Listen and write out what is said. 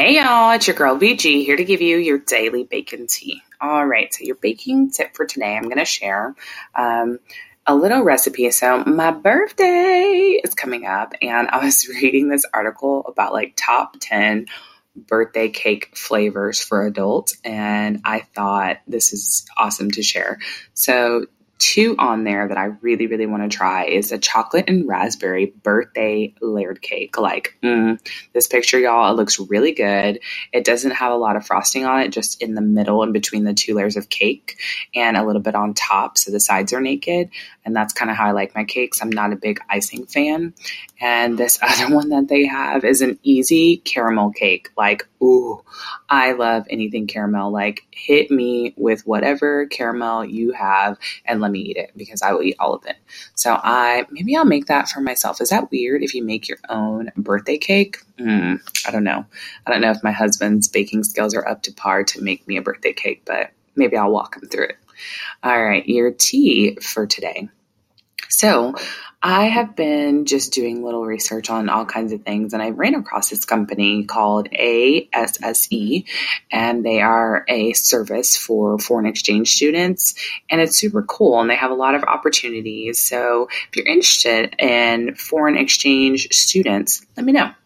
Hey y'all, it's your girl VG here to give you your daily bacon tea. All right, so your baking tip for today, I'm going to share a little recipe. So my birthday is coming up and I was reading this article about like top 10 birthday cake flavors for adults. And I thought this is awesome to share. So two on there that I really, really want to try is a chocolate and raspberry birthday layered cake. Like, this picture, y'all, it looks really good. It doesn't have a lot of frosting on it, just in the middle and between the two layers of cake and a little bit on top. So the sides are naked. And that's kind of how I like my cakes. I'm not a big icing fan. And this other one that they have is an easy caramel cake. Like, ooh, I love anything caramel. Like, hit me with whatever caramel you have and let me eat it because I will eat all of it. So maybe I'll make that for myself. Is that weird if you make your own birthday cake? I don't know. I don't know if my husband's baking skills are up to par to make me a birthday cake, but maybe I'll walk him through it. All right, your tea for today. So I have been just doing little research on all kinds of things, and I ran across this company called ASSE, and they are a service for foreign exchange students, and it's super cool, and they have a lot of opportunities. So if you're interested in foreign exchange students, let me know.